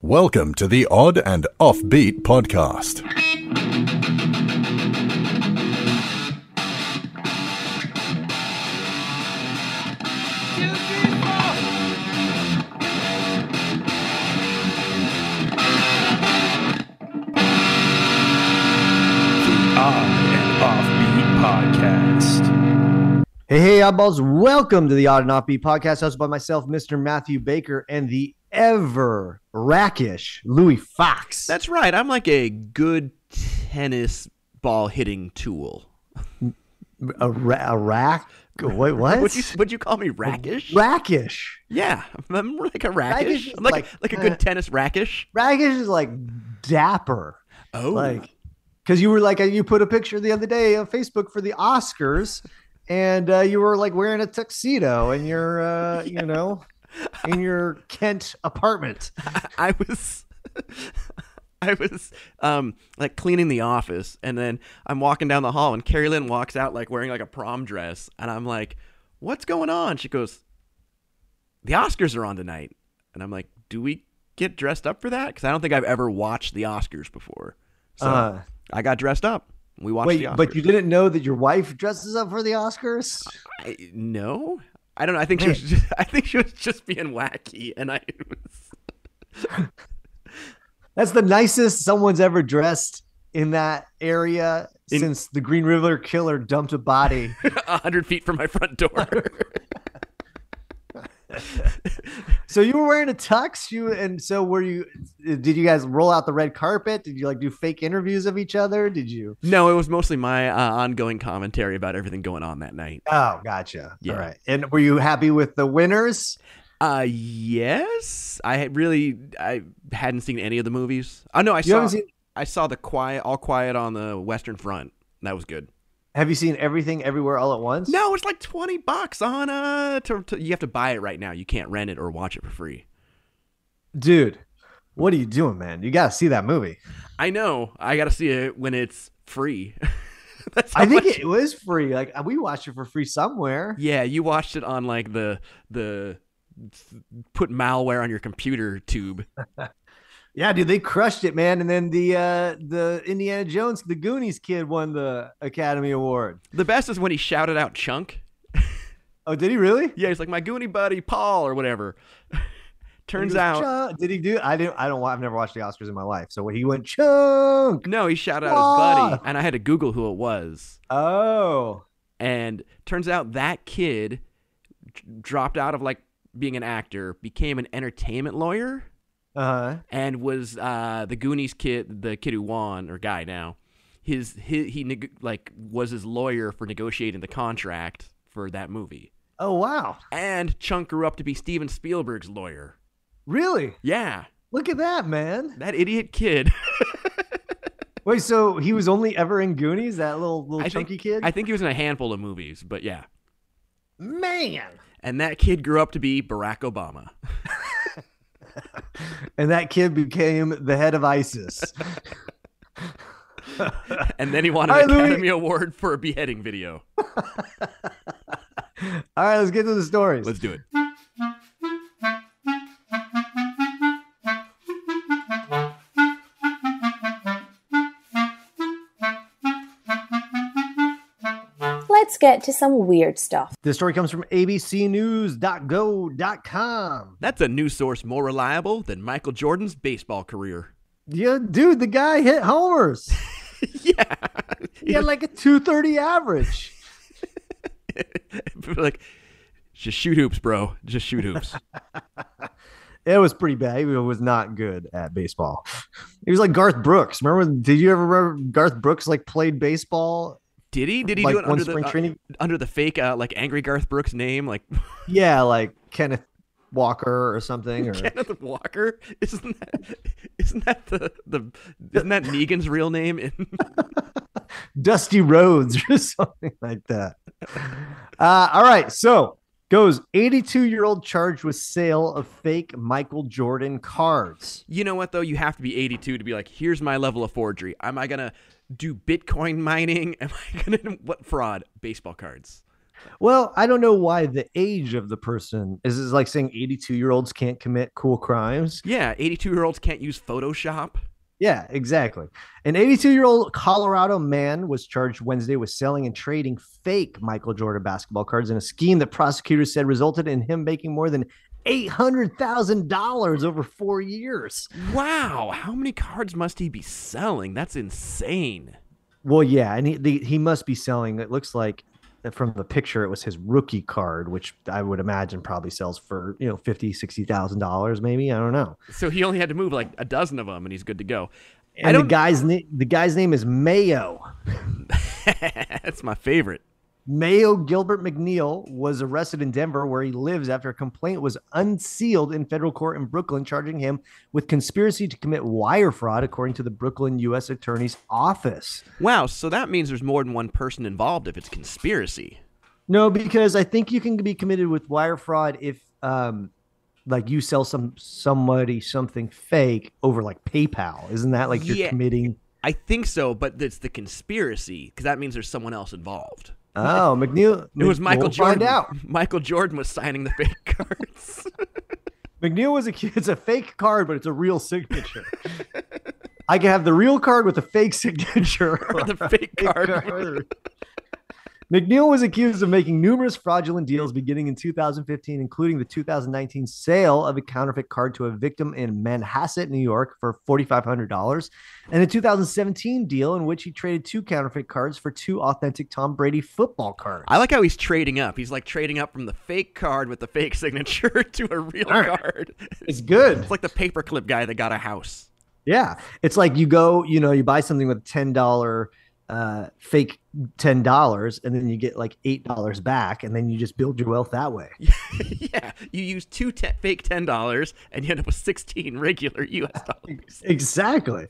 Welcome to the Odd and Offbeat Podcast. Hey, oddballs, welcome to the Odd and Offbeat Podcast, hosted by myself, Mr. Matthew Baker, and the ever rackish Louis Fox. That's right. I'm like a good tennis ball hitting tool. A rack? Wait, what? Would you call me rackish? Rackish. Yeah, I'm like a rackish. I'm like a good tennis rackish. Rackish is like dapper. Oh. Like, because you were like, you put a picture the other day on Facebook for the Oscars. And you were like wearing a tuxedo in your, yeah. You know, in your Kent apartment. I was like cleaning the office, and then I'm walking down the hall, and Carrie Lynn walks out like wearing like a prom dress, and I'm like, "What's going on?" She goes, "The Oscars are on tonight," and I'm like, "Do we get dressed up for that?" Because I don't think I've ever watched the Oscars before, so I got dressed up. We watched the Oscars. But you didn't know that your wife dresses up for the Oscars? No, I don't know. I think she was just being wacky, and I was. That's the nicest someone's ever dressed in that area since the Green River Killer dumped a body 100 feet from my front door. So you were wearing a tux, did you guys roll out the red carpet? Did you like do fake interviews of each other? Did you? No, it was mostly my ongoing commentary about everything going on that night. Oh, gotcha. Yeah. All right. And were you happy with the winners? Yes. I hadn't seen any of the movies. Oh no, I saw the All Quiet on the Western Front. That was good. Have you seen Everything Everywhere All at Once? No, it's like $20 on you have to buy it right now. You can't rent it or watch it for free. Dude, what are you doing, man? You got to see that movie. I know. I got to see it when it's free. I think it was free. Like, we watched it for free somewhere. Yeah, you watched it on like the put malware on your computer tube. Yeah, dude, they crushed it, man. And then the Indiana Jones, the Goonies kid won the Academy Award. The best is when he shouted out Chunk. Oh, did he really? Yeah, he's like, my Goonie buddy, Paul, or whatever. Turns out. Chunk. Did he do? I've never watched the Oscars in my life. So when he went, Chunk. No, he shouted out his buddy. And I had to Google who it was. Oh. And turns out that kid dropped out of like being an actor, became an entertainment lawyer. And was the Goonies kid, the kid who won, or guy now, he was his lawyer for negotiating the contract for that movie. Oh, wow. And Chunk grew up to be Steven Spielberg's lawyer. Really? Yeah. Look at that, man. That idiot kid. Wait, so he was only ever in Goonies, that little chunky kid? I think he was in a handful of movies, but yeah. Man. And that kid grew up to be Barack Obama. And that kid became the head of ISIS. And then he won an Academy Award for a beheading video. All right, let's get to the stories. Let's do it. Let's get to some weird stuff. This story comes from abcnews.go.com. That's a news source more reliable than Michael Jordan's baseball career. Yeah, dude, the guy hit homers. Yeah. He had like a 230 average. Like, just shoot hoops, bro. Just shoot hoops. It was pretty bad. He was not good at baseball. He was like Garth Brooks. Did you ever remember Garth Brooks like played baseball? Did he like do it under the fake like angry Garth Brooks name? Like, yeah, like Kenneth Walker or something. Or... Kenneth Walker? Isn't that Negan's real name? Dusty Rhodes or something like that. All right, so goes 82-year-old charged with sale of fake Michael Jordan cards. You know what though? You have to be 82 to be like, here's my level of forgery. Am I gonna do Bitcoin mining? Am I gonna what fraud? Baseball cards. Well, I don't know why the age of the person is like saying 82-year-olds can't commit cool crimes. Yeah, 82-year-olds can't use Photoshop. Yeah, exactly. An 82-year-old Colorado man was charged Wednesday with selling and trading fake Michael Jordan basketball cards in a scheme that prosecutors said resulted in him making more than $800,000 over 4 years. Wow. How many cards must he be selling? That's insane. Well, yeah. And he must be selling, it looks like, from the picture, it was his rookie card, which I would imagine probably sells for, you know, $50,000, $60,000 maybe. I don't know. So he only had to move like a dozen of them and he's good to go. And the guy's name is Mayo. That's my favorite. Mayo Gilbert McNeil was arrested in Denver, where he lives, after a complaint was unsealed in federal court in Brooklyn, charging him with conspiracy to commit wire fraud, according to the Brooklyn U.S. Attorney's Office. Wow, so that means there's more than one person involved if it's conspiracy. No, because I think you can be committed with wire fraud if like you sell somebody something fake over like PayPal. Isn't that like you're committing? I think so, but it's the conspiracy, because that means there's someone else involved. Oh, McNeil. It was Michael Jordan. Find out. Michael Jordan was signing the fake cards. McNeil was it's a fake card, but it's a real signature. I can have the real card with a fake signature. Or the fake card. McNeil was accused of making numerous fraudulent deals beginning in 2015, including the 2019 sale of a counterfeit card to a victim in Manhasset, New York, for $4,500, and a 2017 deal in which he traded two counterfeit cards for two authentic Tom Brady football cards. I like how he's trading up. He's like trading up from the fake card with the fake signature to a real card. It's good. It's like the paperclip guy that got a house. Yeah. It's like you go, you know, you buy something with $10 fake $10, and then you get like $8 back, and then you just build your wealth that way. Yeah, you use fake $10, and you end up with 16 regular U.S. dollars. Exactly.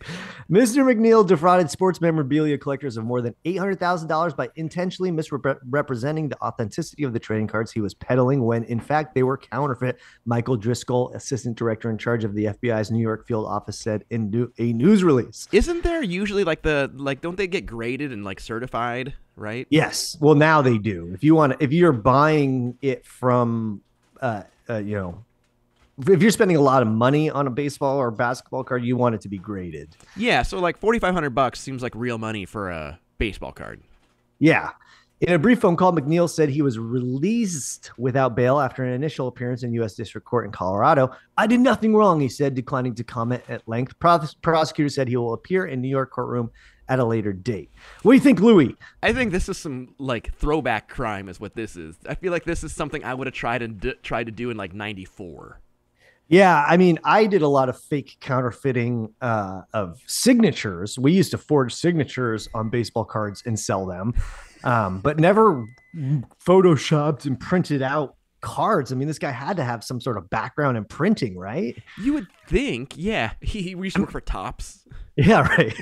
Mr. McNeil defrauded sports memorabilia collectors of more than $800,000 by intentionally misrepresenting the authenticity of the trading cards he was peddling, when in fact they were counterfeit. Michael Driscoll, assistant director in charge of the FBI's New York field office, said in a news release. Isn't there usually don't they get graded and like certified? Right? Yes. Well, now they do. If you're buying it from, you know, if you're spending a lot of money on a baseball or basketball card, you want it to be graded. Yeah. So like $4,500 seems like real money for a baseball card. Yeah. In a brief phone call, McNeil said he was released without bail after an initial appearance in U.S. District Court in Colorado. "I did nothing wrong," he said, declining to comment at length. Prosecutors said he will appear in New York courtroom at a later date. What do you think, Louis? I think this is some like throwback crime is what this is. I feel like this is something I would have tried to do in like 94. Yeah, I mean, I did a lot of fake counterfeiting of signatures. We used to forge signatures on baseball cards and sell them, but never photoshopped and printed out cards. I mean, this guy had to have some sort of background in printing, right? You would think, yeah. He used to work for Tops. Yeah, right.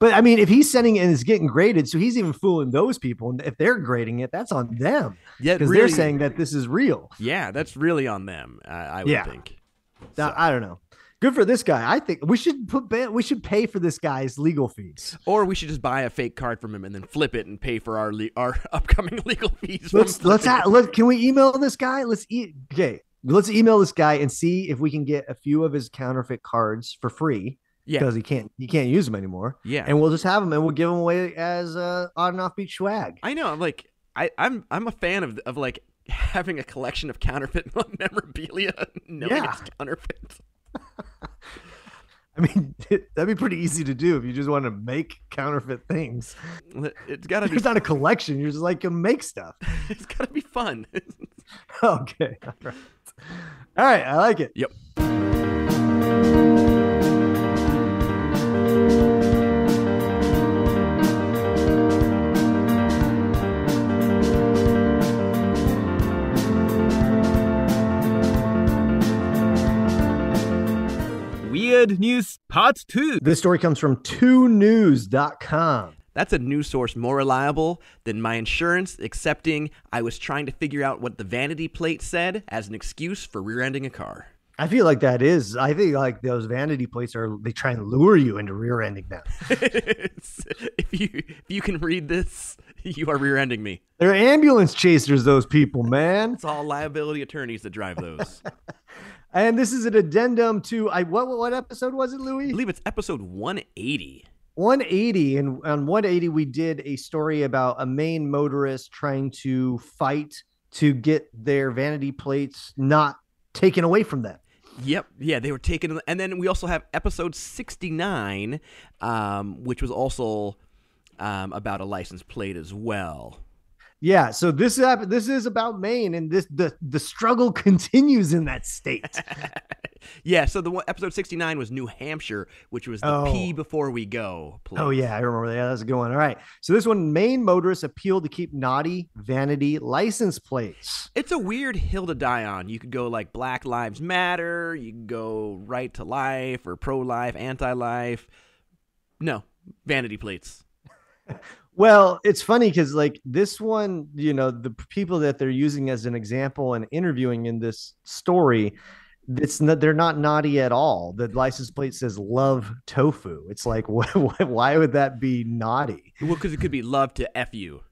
But, I mean, if he's sending it and it's getting graded, so he's even fooling those people. And if they're grading it, that's on them. Yeah, because they're saying that this is real. Yeah, that's really on them, I would think. So. Now, I don't know. Good for this guy. I think we should pay for this guy's legal fees. Or we should just buy a fake card from him and then flip it and pay for our upcoming legal fees. Can we email this guy? Let's email this guy and see if we can get a few of his counterfeit cards for free. Yeah, because he can't use them anymore. Yeah, and we'll just have them and we'll give them away as on and offbeat swag. I know. I'm like, I'm a fan of like having a collection of counterfeit memorabilia. It's counterfeit. I mean, that'd be pretty easy to do if you just want to make counterfeit things. It's gotta be. It's not a collection. You're just like, you make stuff. It's gotta be fun. Okay. All right. I like it. Yep. News Part 2. This story comes from 2news.com. That's a news source more reliable than my insurance, excepting I was trying to figure out what the vanity plate said as an excuse for rear-ending a car. I feel like that is. I think like those vanity plates they try and lure you into rear-ending them. If you can read this, You are rear-ending me. They're ambulance chasers, those people, man. It's all liability attorneys that drive those. And this is an addendum to what episode was it, Louis? I believe it's episode 180. 180, and on 180 we did a story about a Maine motorist trying to fight to get their vanity plates not taken away from them. Yep. Yeah, they were taken. And then we also have episode 69, which was also about a license plate as well. Yeah, so this is about Maine, and the struggle continues in that state. Yeah, so the episode 69 was New Hampshire, which was the P before we go. Please. Oh, yeah, I remember that. That's a good one. All right, so this one, Maine motorists appeal to keep naughty vanity license plates. It's a weird hill to die on. You could go like Black Lives Matter. You can go right to life or pro-life, anti-life. No, vanity plates. Well, it's funny because like this one, you know, the people that they're using as an example and interviewing in this story, they're not naughty at all. The license plate says love tofu. It's like, why would that be naughty? Well, because it could be love to F you.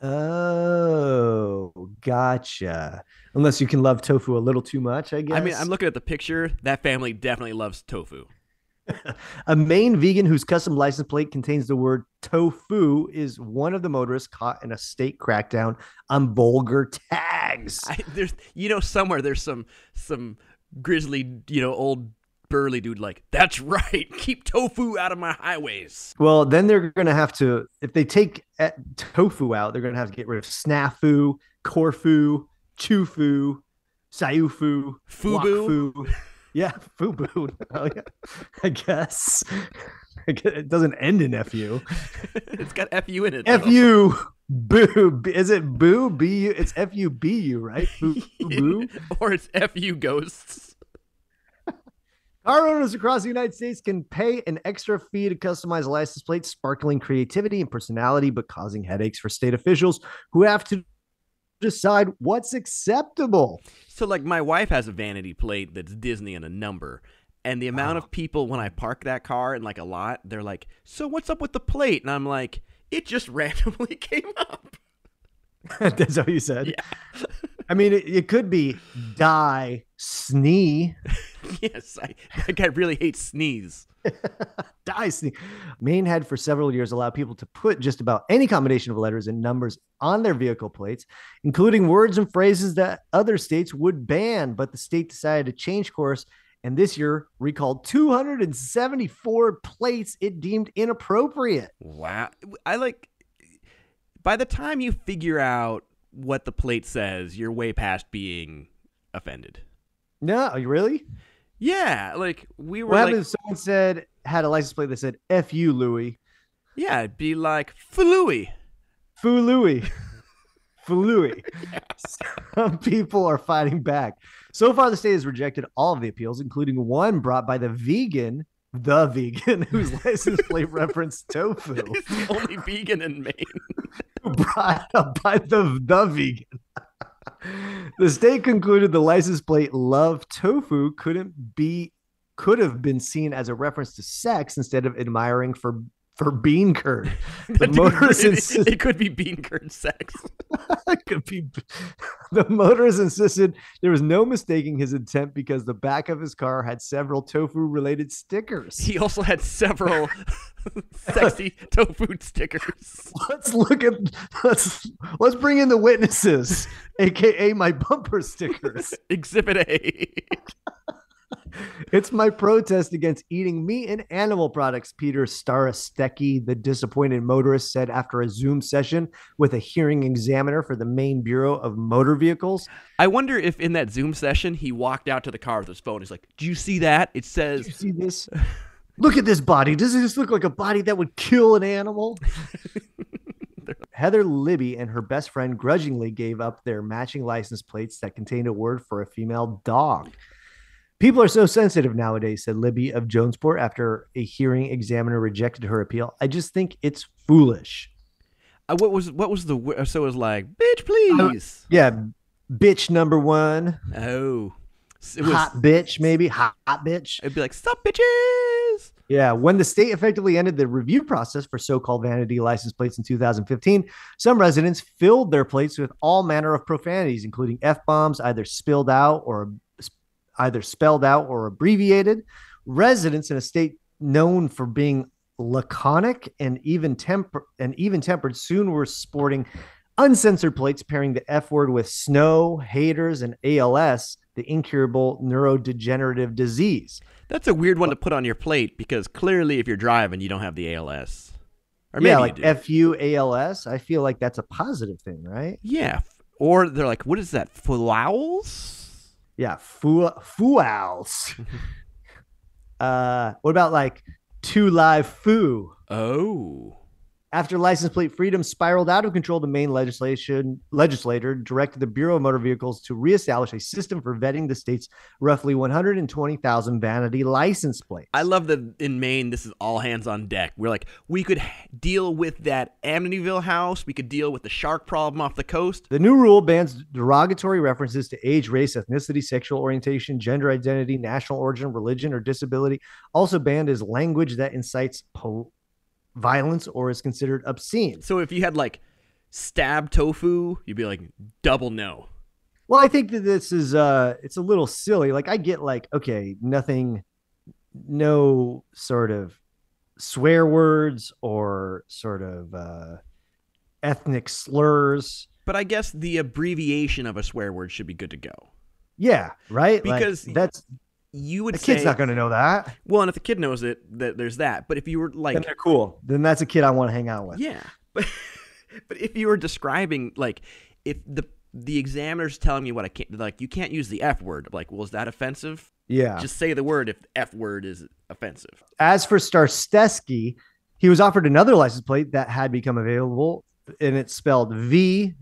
Oh, gotcha. Unless you can love tofu a little too much, I guess. I mean, I'm looking at the picture. That family definitely loves tofu. A Maine vegan whose custom license plate contains the word tofu is one of the motorists caught in a state crackdown on vulgar tags. Somewhere there's some grisly, old burly dude like, that's right, keep tofu out of my highways. Well, then they're going to have to, if they take tofu out, they're going to have to get rid of snafu, corfu, chufu, sayufu, fubu. Wakfu. Yeah, FUBU. Oh, yeah. I guess. It doesn't end in FU. It's got FU in it. FU, boo. Is it boo? BU? It's FUBU, right? Boo. Or it's FU ghosts. Car owners across the United States can pay an extra fee to customize a license plate, sparkling creativity and personality, but causing headaches for state officials who have to decide what's acceptable. So like my wife has a vanity plate that's Disney and a number, and the amount of people when I park that car in like a lot, they're like, so what's up with the plate? And I'm like, it just randomly came up. That's how you said. Yeah. I mean, it could be die snee. Yes, I really hate sneeze. Die snee. Maine had for several years allowed people to put just about any combination of letters and numbers on their vehicle plates, including words and phrases that other states would ban. But the state decided to change course, and this year recalled 274 plates it deemed inappropriate. Wow. By the time you figure out what the plate says, you're way past being offended. No, really? Yeah, we were. What happened if someone had a license plate that said "F you, Louie"? Yeah, it'd be like "Foo Louie." Foo Louie. Yeah. Some people are fighting back. So far, the state has rejected all of the appeals, including one brought by the vegan whose license plate referenced tofu. He's the only vegan in Maine. Brought up by the vegan. The state concluded the license plate "Love Tofu" could have been seen as a reference to sex instead of admiring for bean curd. It could be bean curd sex. It could be. The motorist insisted there was no mistaking his intent because the back of his car had several tofu-related stickers. He also had several sexy tofu stickers. Let's bring in the witnesses, aka my bumper stickers. Exhibit A. It's my protest against eating meat and animal products, Peter Starastecki, the disappointed motorist, said after a Zoom session with a hearing examiner for the Maine Bureau of Motor Vehicles. I wonder if in that Zoom session, he walked out to the car with his phone. He's like, do you see that? It says, do you see this? Look at this body. Doesn't this look like a body that would kill an animal? Heather Libby and her best friend grudgingly gave up their matching license plates that contained a word for a female dog. People are so sensitive nowadays, said Libby of Jonesport after a hearing examiner rejected her appeal. I just think it's foolish. It was like, bitch, please. Bitch number one. Oh, It was, hot bitch, maybe. Hot bitch. It'd be like, sup, bitches. Yeah. When the state effectively ended the review process for so-called vanity license plates in 2015, some residents filled their plates with all manner of profanities, including F-bombs, either spelled out or abbreviated. Residents in a state known for being laconic and even-tempered soon were sporting uncensored plates pairing the F-word with snow, haters, and ALS, the incurable neurodegenerative disease. That's a weird one to put on your plate, because clearly if you're driving, you don't have the ALS. Or maybe like F-U, ALS. I feel like that's a positive thing, right? Yeah. Or they're like, what is that, fouals? Yeah, fouals. What about like two live foo? Oh. After license plate freedom spiraled out of control, the Maine legislator directed the Bureau of Motor Vehicles to reestablish a system for vetting the state's roughly 120,000 vanity license plates. I love that in Maine, this is all hands on deck. We're like, we could deal with that Amityville house. We could deal with the shark problem off the coast. The new rule bans derogatory references to age, race, ethnicity, sexual orientation, gender identity, national origin, religion, or disability. Also banned is language that incites violence or is considered obscene. So if you had like stab tofu, you'd be like double no. Well, I think that this is it's a little silly. Like I get like, okay, nothing, no sort of swear words or sort of ethnic slurs. But I guess the abbreviation of a swear word should be good to go. Yeah, right? Because like, that's you would say, kid's not going to know that. Well, and if the kid knows it, there's that. But if you were like, then they're cool. Then that's a kid I want to hang out with. Yeah, but if you were describing like, if the examiner's telling me what I can't, like, you can't use the F word. I'm like, well, is that offensive? Yeah, just say the word if the F word is offensive. As for Starastecki, he was offered another license plate that had become available, and it's spelled V3GAN,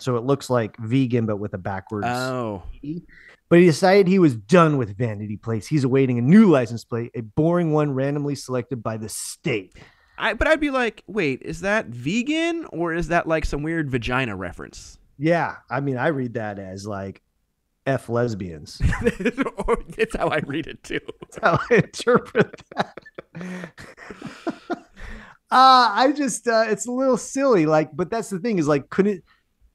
so it looks like vegan but with a backwards. Oh. E. But he decided he was done with vanity plates. He's awaiting a new license plate, a boring one randomly selected by the state. But I'd be like, wait, is that vegan or is that like some weird vagina reference? Yeah. I mean, I read that as like F lesbians. It's how I read it too. That's how I interpret that. It's a little silly. Like, but that's the thing is like,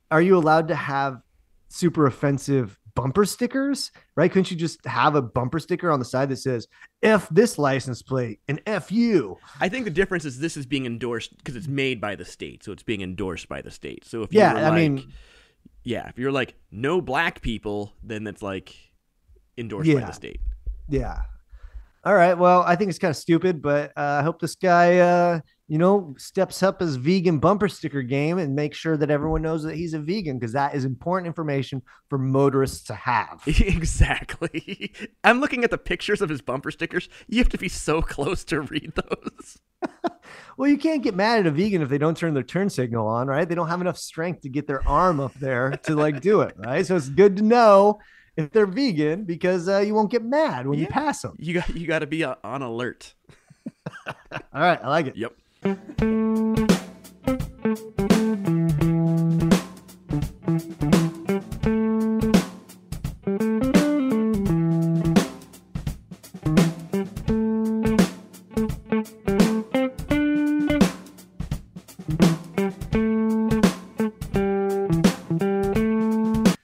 are you allowed to have super offensive bumper stickers, right? Couldn't you just have a bumper sticker on the side that says F this license plate and F you? I think the difference is this is being endorsed because it's made by the state. So it's being endorsed by the state. So if you were like, if you're like no black people, then that's like endorsed by the state. Yeah. All right. Well, I think it's kind of stupid, but I hope this guy, steps up his vegan bumper sticker game and make sure that everyone knows that he's a vegan, because that is important information for motorists to have. Exactly. I'm looking at the pictures of his bumper stickers. You have to be so close to read those. Well, you can't get mad at a vegan if they don't turn their turn signal on, right? They don't have enough strength to get their arm up there to like do it, right? So it's good to know if they're vegan, because you won't get mad when you pass them. You got to be on alert. All right. I like it. Yep.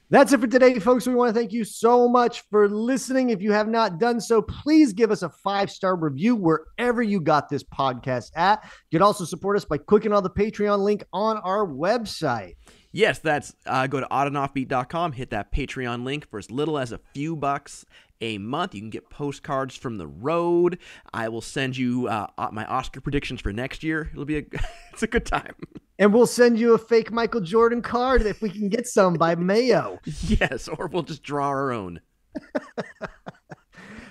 That's it for today, folks. We want to thank you so much for listening. If you have not done so, please give us a 5-star review wherever you got this podcast at. You can also support us by clicking on the Patreon link on our website. Yes, that's go to oddandoffbeat.com, hit that Patreon link for as little as a few bucks a month. You can get postcards from the road. I will send you my Oscar predictions for next year. It'll be it's a good time. And we'll send you a fake Michael Jordan card if we can get some by Mayo. Yes, or we'll just draw our own.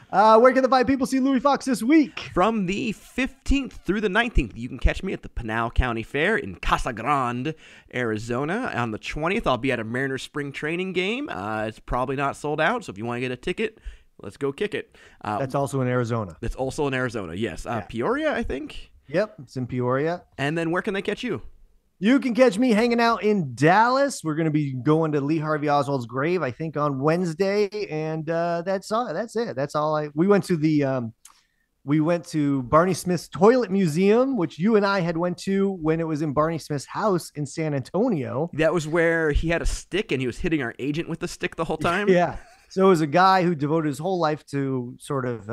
Where can the five people see Louis Fox this week? From the 15th through the 19th, you can catch me at the Pinal County Fair in Casa Grande, Arizona. On the 20th, I'll be at a Mariners spring training game. It's probably not sold out, so if you want to get a ticket, let's go kick it. That's also in Arizona. That's also in Arizona, yes. Peoria, I think. Yep, it's in Peoria. And then where can they catch you? You can catch me hanging out in Dallas. We're going to be going to Lee Harvey Oswald's grave, I think, on Wednesday. And that's all. That's it. That's all. We went to the we went to Barney Smith's Toilet Museum, which you and I had went to when it was in Barney Smith's house in San Antonio. That was where he had a stick and he was hitting our agent with the stick the whole time. Yeah. So it was a guy who devoted his whole life to sort of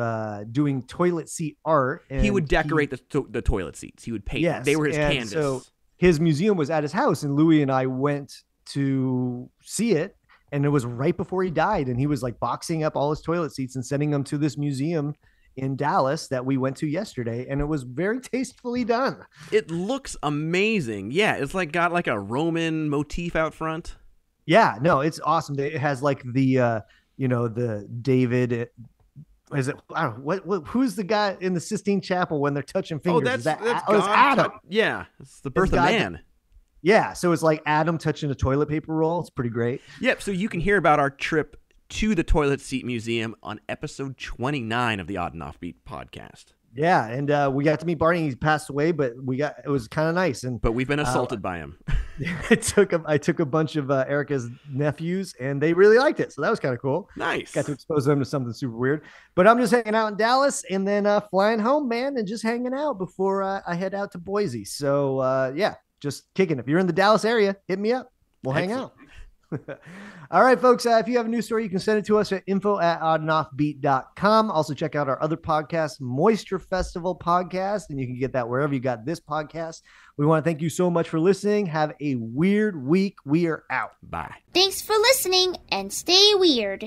doing toilet seat art. And he would decorate the toilet seats. He would paint. Yes, they were his canvas. So his museum was at his house, and Louis and I went to see it, and it was right before he died. And he was like boxing up all his toilet seats and sending them to this museum in Dallas that we went to yesterday, and it was very tastefully done. It looks amazing. Yeah, it's like got like a Roman motif out front. Yeah, no, it's awesome. It has like the... you know, the David, is it, I don't know, what, who's the guy in the Sistine Chapel when they're touching fingers? Oh, that's Adam. Yeah, it's the birth of man. Yeah, so it's like Adam touching a toilet paper roll. It's pretty great. Yep, so you can hear about our trip to the Toilet Seat Museum on episode 29 of the Odd and Offbeat podcast. Yeah, and we got to meet Barney. He passed away, but it was kind of nice. But we've been assaulted by him. I took a bunch of Erica's nephews, and they really liked it, so that was kind of cool. Nice. Got to expose them to something super weird. But I'm just hanging out in Dallas, and then flying home, man, and just hanging out before I head out to Boise. So, yeah, just kicking. If you're in the Dallas area, hit me up. We'll hang out. All right, folks, if you have a news story, you can send it to us at info@oddandoffbeat.com. Also, check out our other podcast, Moisture Festival Podcast, and you can get that wherever you got this podcast. We want to thank you so much for listening. Have a weird week. We are out. Bye. Thanks for listening, and stay weird.